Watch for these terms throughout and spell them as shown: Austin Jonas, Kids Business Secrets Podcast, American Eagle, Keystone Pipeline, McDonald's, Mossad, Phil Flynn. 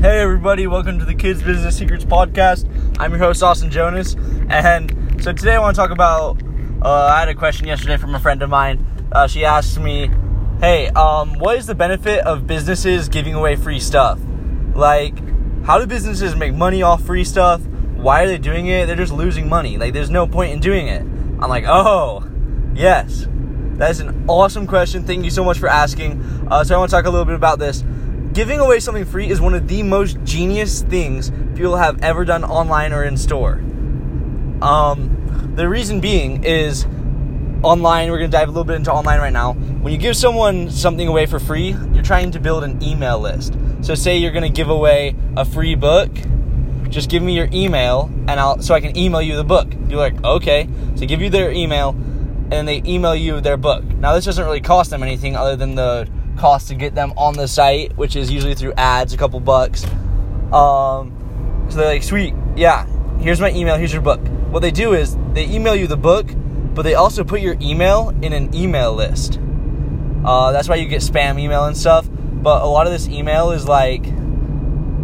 Hey everybody, welcome to the Kids Business Secrets Podcast. I'm your host, Austin Jonas, and so today I want to talk about, I had a question yesterday from a friend of mine. She asked me, hey, what is the benefit of businesses giving away free stuff? Like, how do businesses make money off free stuff? Why are they doing it? They're just losing money. Like, there's no point in doing it. I'm like, oh, yes. That is an awesome question. Thank you so much for asking. So I want to talk a little bit about this. Giving away something free is one of the most genius things people have ever done online or in store. The reason being is online, we're going to dive a little bit into online right now. When you give someone something away for free, you're trying to build an email list. So say you're going to give away a free book, just give me your email and so I can email you the book. You're like, okay. So give you their email and they email you their book. Now this doesn't really cost them anything other than the cost to get them on the site, which is usually through ads, a couple bucks. So they're like, sweet, yeah, here's my email, here's your book. What they do is they email you the book, but they also put your email in an email list. That's why you get spam email and stuff. But a lot of this email is like,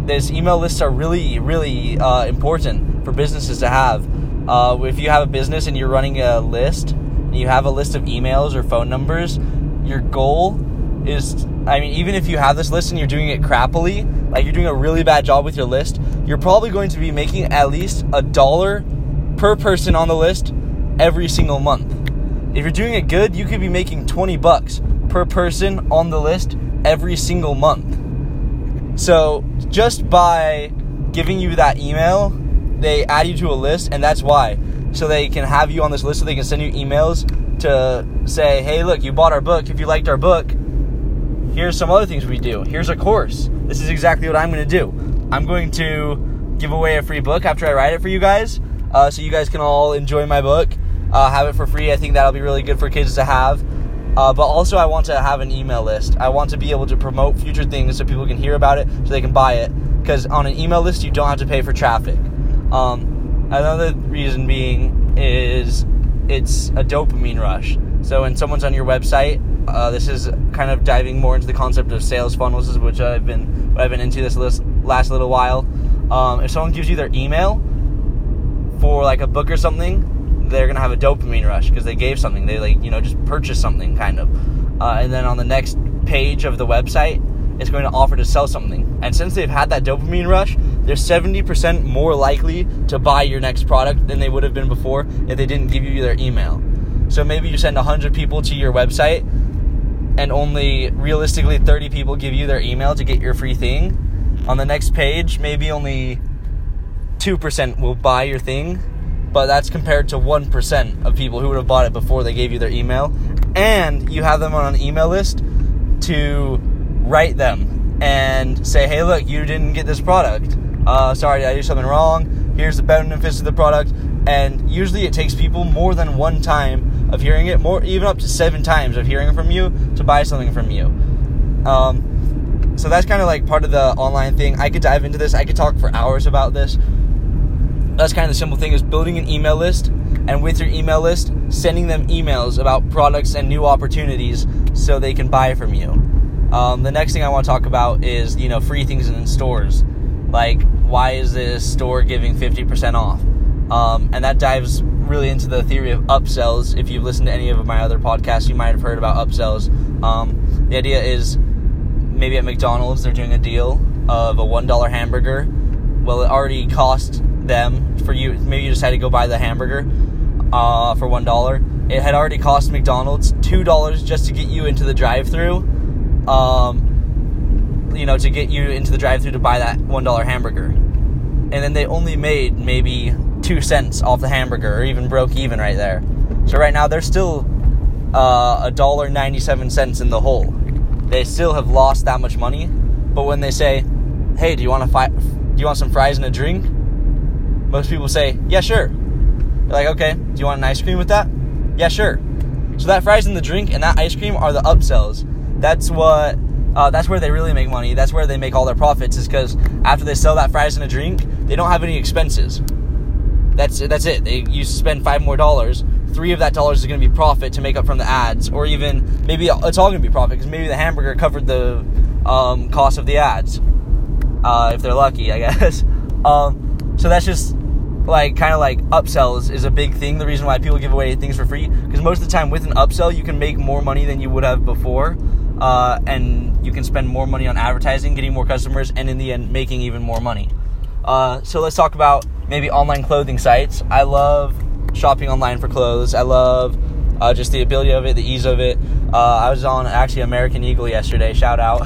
this email lists are really, really important for businesses to have. If you have a business and you're running a list, and you have a list of emails or phone numbers, your goal is, I mean, even if you have this list and you're doing it crappily, like you're doing a really bad job with your list, you're probably going to be making at least $1 per person on the list every single month. If you're doing it good, you could be making $20 per person on the list every single month. So just by giving you that email, they add you to a list, and that's why. So they can have you on this list, so they can send you emails to say, hey, look, you bought our book. If you liked our book, here's some other things we do. Here's a course. This is exactly what I'm going to do. I'm going to give away a free book after I write it for you guys, so you guys can all enjoy my book, have it for free. I think that'll be really good for kids to have. But also I want to have an email list. I want to be able to promote future things so people can hear about it, so they can buy it. Because on an email list, you don't have to pay for traffic. Another reason being is it's a dopamine rush. So when someone's on your website, this is kind of diving more into the concept of sales funnels, which I've been into this last little while. If someone gives you their email for like a book or something, they're gonna have a dopamine rush because they gave something. They just purchased something kind of, and then on the next page of the website, it's going to offer to sell something. And since they've had that dopamine rush, they're 70% more likely to buy your next product than they would have been before if they didn't give you their email. So maybe you send 100 people to your website, and only realistically 30 people give you their email to get your free thing. On the next page, maybe only 2% will buy your thing, but that's compared to 1% of people who would have bought it before they gave you their email. And you have them on an email list to write them and say, hey, look, you didn't get this product. Sorry, did I do something wrong? Here's the benefits of the product. And usually it takes people more than one time of hearing it, more even up to 7 times of hearing from you to buy something from you. So that's kind of like part of the online thing. I could dive into this. I could talk for hours about this. That's kind of the simple thing, is building an email list, and with your email list, sending them emails about products and new opportunities so they can buy from you. The next thing I want to talk about is, free things in stores. Like, why is this store giving 50% off? And that dives really into the theory of upsells. If you've listened to any of my other podcasts, you might have heard about upsells. The idea is maybe at McDonald's, they're doing a deal of a $1 hamburger. Well, it already cost them for you. Maybe you just had to go buy the hamburger for $1. It had already cost McDonald's $2 just to get you into the drive-thru, to get you into the drive-thru to buy that $1 hamburger. And then they only made maybe 2 cents off the hamburger, or even broke even right there. So right now they're still $1.97 in the hole. They still have lost that much money. But when they say, "Hey, do you want some fries and a drink?" most people say, "Yeah, sure." They're like, "Okay, do you want an ice cream with that?" "Yeah, sure." So that fries and the drink and that ice cream are the upsells. That's where they really make money. That's where they make all their profits, is because after they sell that fries and a drink, they don't have any expenses. That's it. You spend $5 more. $3 of that dollars is going to be profit to make up from the ads, or even maybe it's all going to be profit because maybe the hamburger covered the cost of the ads. if they're lucky, I guess. So that's just like kind of like upsells is a big thing. The reason why people give away things for free, because most of the time with an upsell, you can make more money than you would have before. And you can spend more money on advertising, getting more customers, and in the end, making even more money. So let's talk about maybe online clothing sites. I love shopping online for clothes. I love just the ability of it, the ease of it. I was on actually American Eagle yesterday, shout out,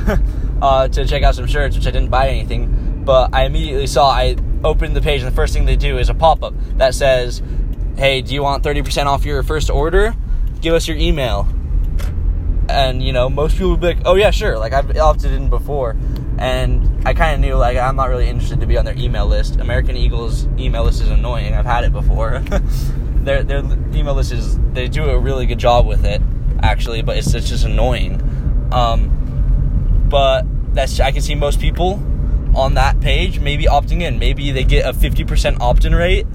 to check out some shirts, which I didn't buy anything, but I immediately saw, I opened the page and the first thing they do is a pop-up that says, hey, do you want 30% off your first order? Give us your email. And, you know, most people would be like, oh, yeah, sure. Like, I've opted in before. And I kind of knew, like, I'm not really interested to be on their email list. American Eagle's email list is annoying. I've had it before. Their email list is, they do a really good job with it, actually. But it's just annoying. But that's, I can see most people on that page maybe opting in. Maybe they get a 50% opt-in rate.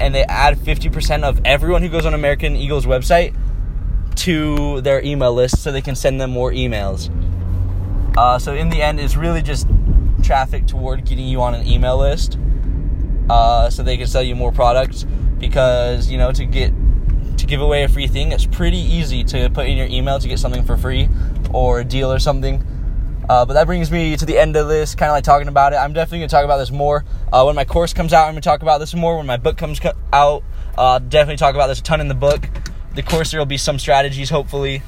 And they add 50% of everyone who goes on American Eagle's website to their email list so they can send them more emails. So in the end, it's really just traffic toward getting you on an email list so they can sell you more products, because, you know, to give away a free thing, it's pretty easy to put in your email to get something for free or a deal or something. But that brings me to the end of this, kind of like talking about it. I'm definitely going to talk about this more. When my course comes out, I'm going to talk about this more. When my book comes out, I'll definitely talk about this a ton in the book. The course, there will be some strategies, hopefully.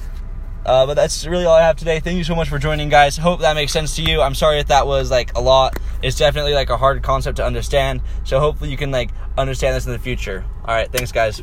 But that's really all I have today. Thank you so much for joining, guys. Hope that makes sense to you. I'm sorry if that was, like, a lot. It's definitely, like, a hard concept to understand. So hopefully you can, like, understand this in the future. All right, thanks, guys.